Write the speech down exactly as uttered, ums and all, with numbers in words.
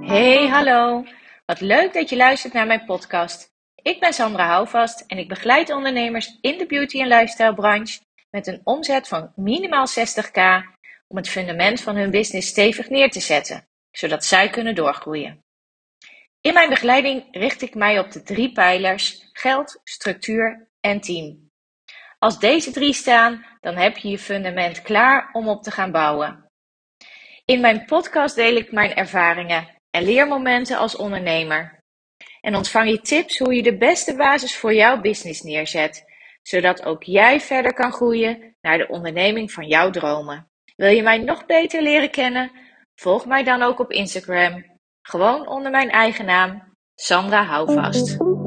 Hey, hallo. Wat leuk dat je luistert naar mijn podcast. Ik ben Sandra Houvast en ik begeleid ondernemers in de beauty- en lifestyle-branche met een omzet van minimaal zestig k om het fundament van hun business stevig neer te zetten, zodat zij kunnen doorgroeien. In mijn begeleiding richt ik mij op de drie pijlers geld, structuur en team. Als deze drie staan, dan heb je je fundament klaar om op te gaan bouwen. In mijn podcast deel ik mijn ervaringen en leermomenten als ondernemer. En ontvang je tips hoe je de beste basis voor jouw business neerzet, zodat ook jij verder kan groeien naar de onderneming van jouw dromen. Wil je mij nog beter leren kennen? Volg mij dan ook op Instagram. Gewoon onder mijn eigen naam, Sandra Houvast.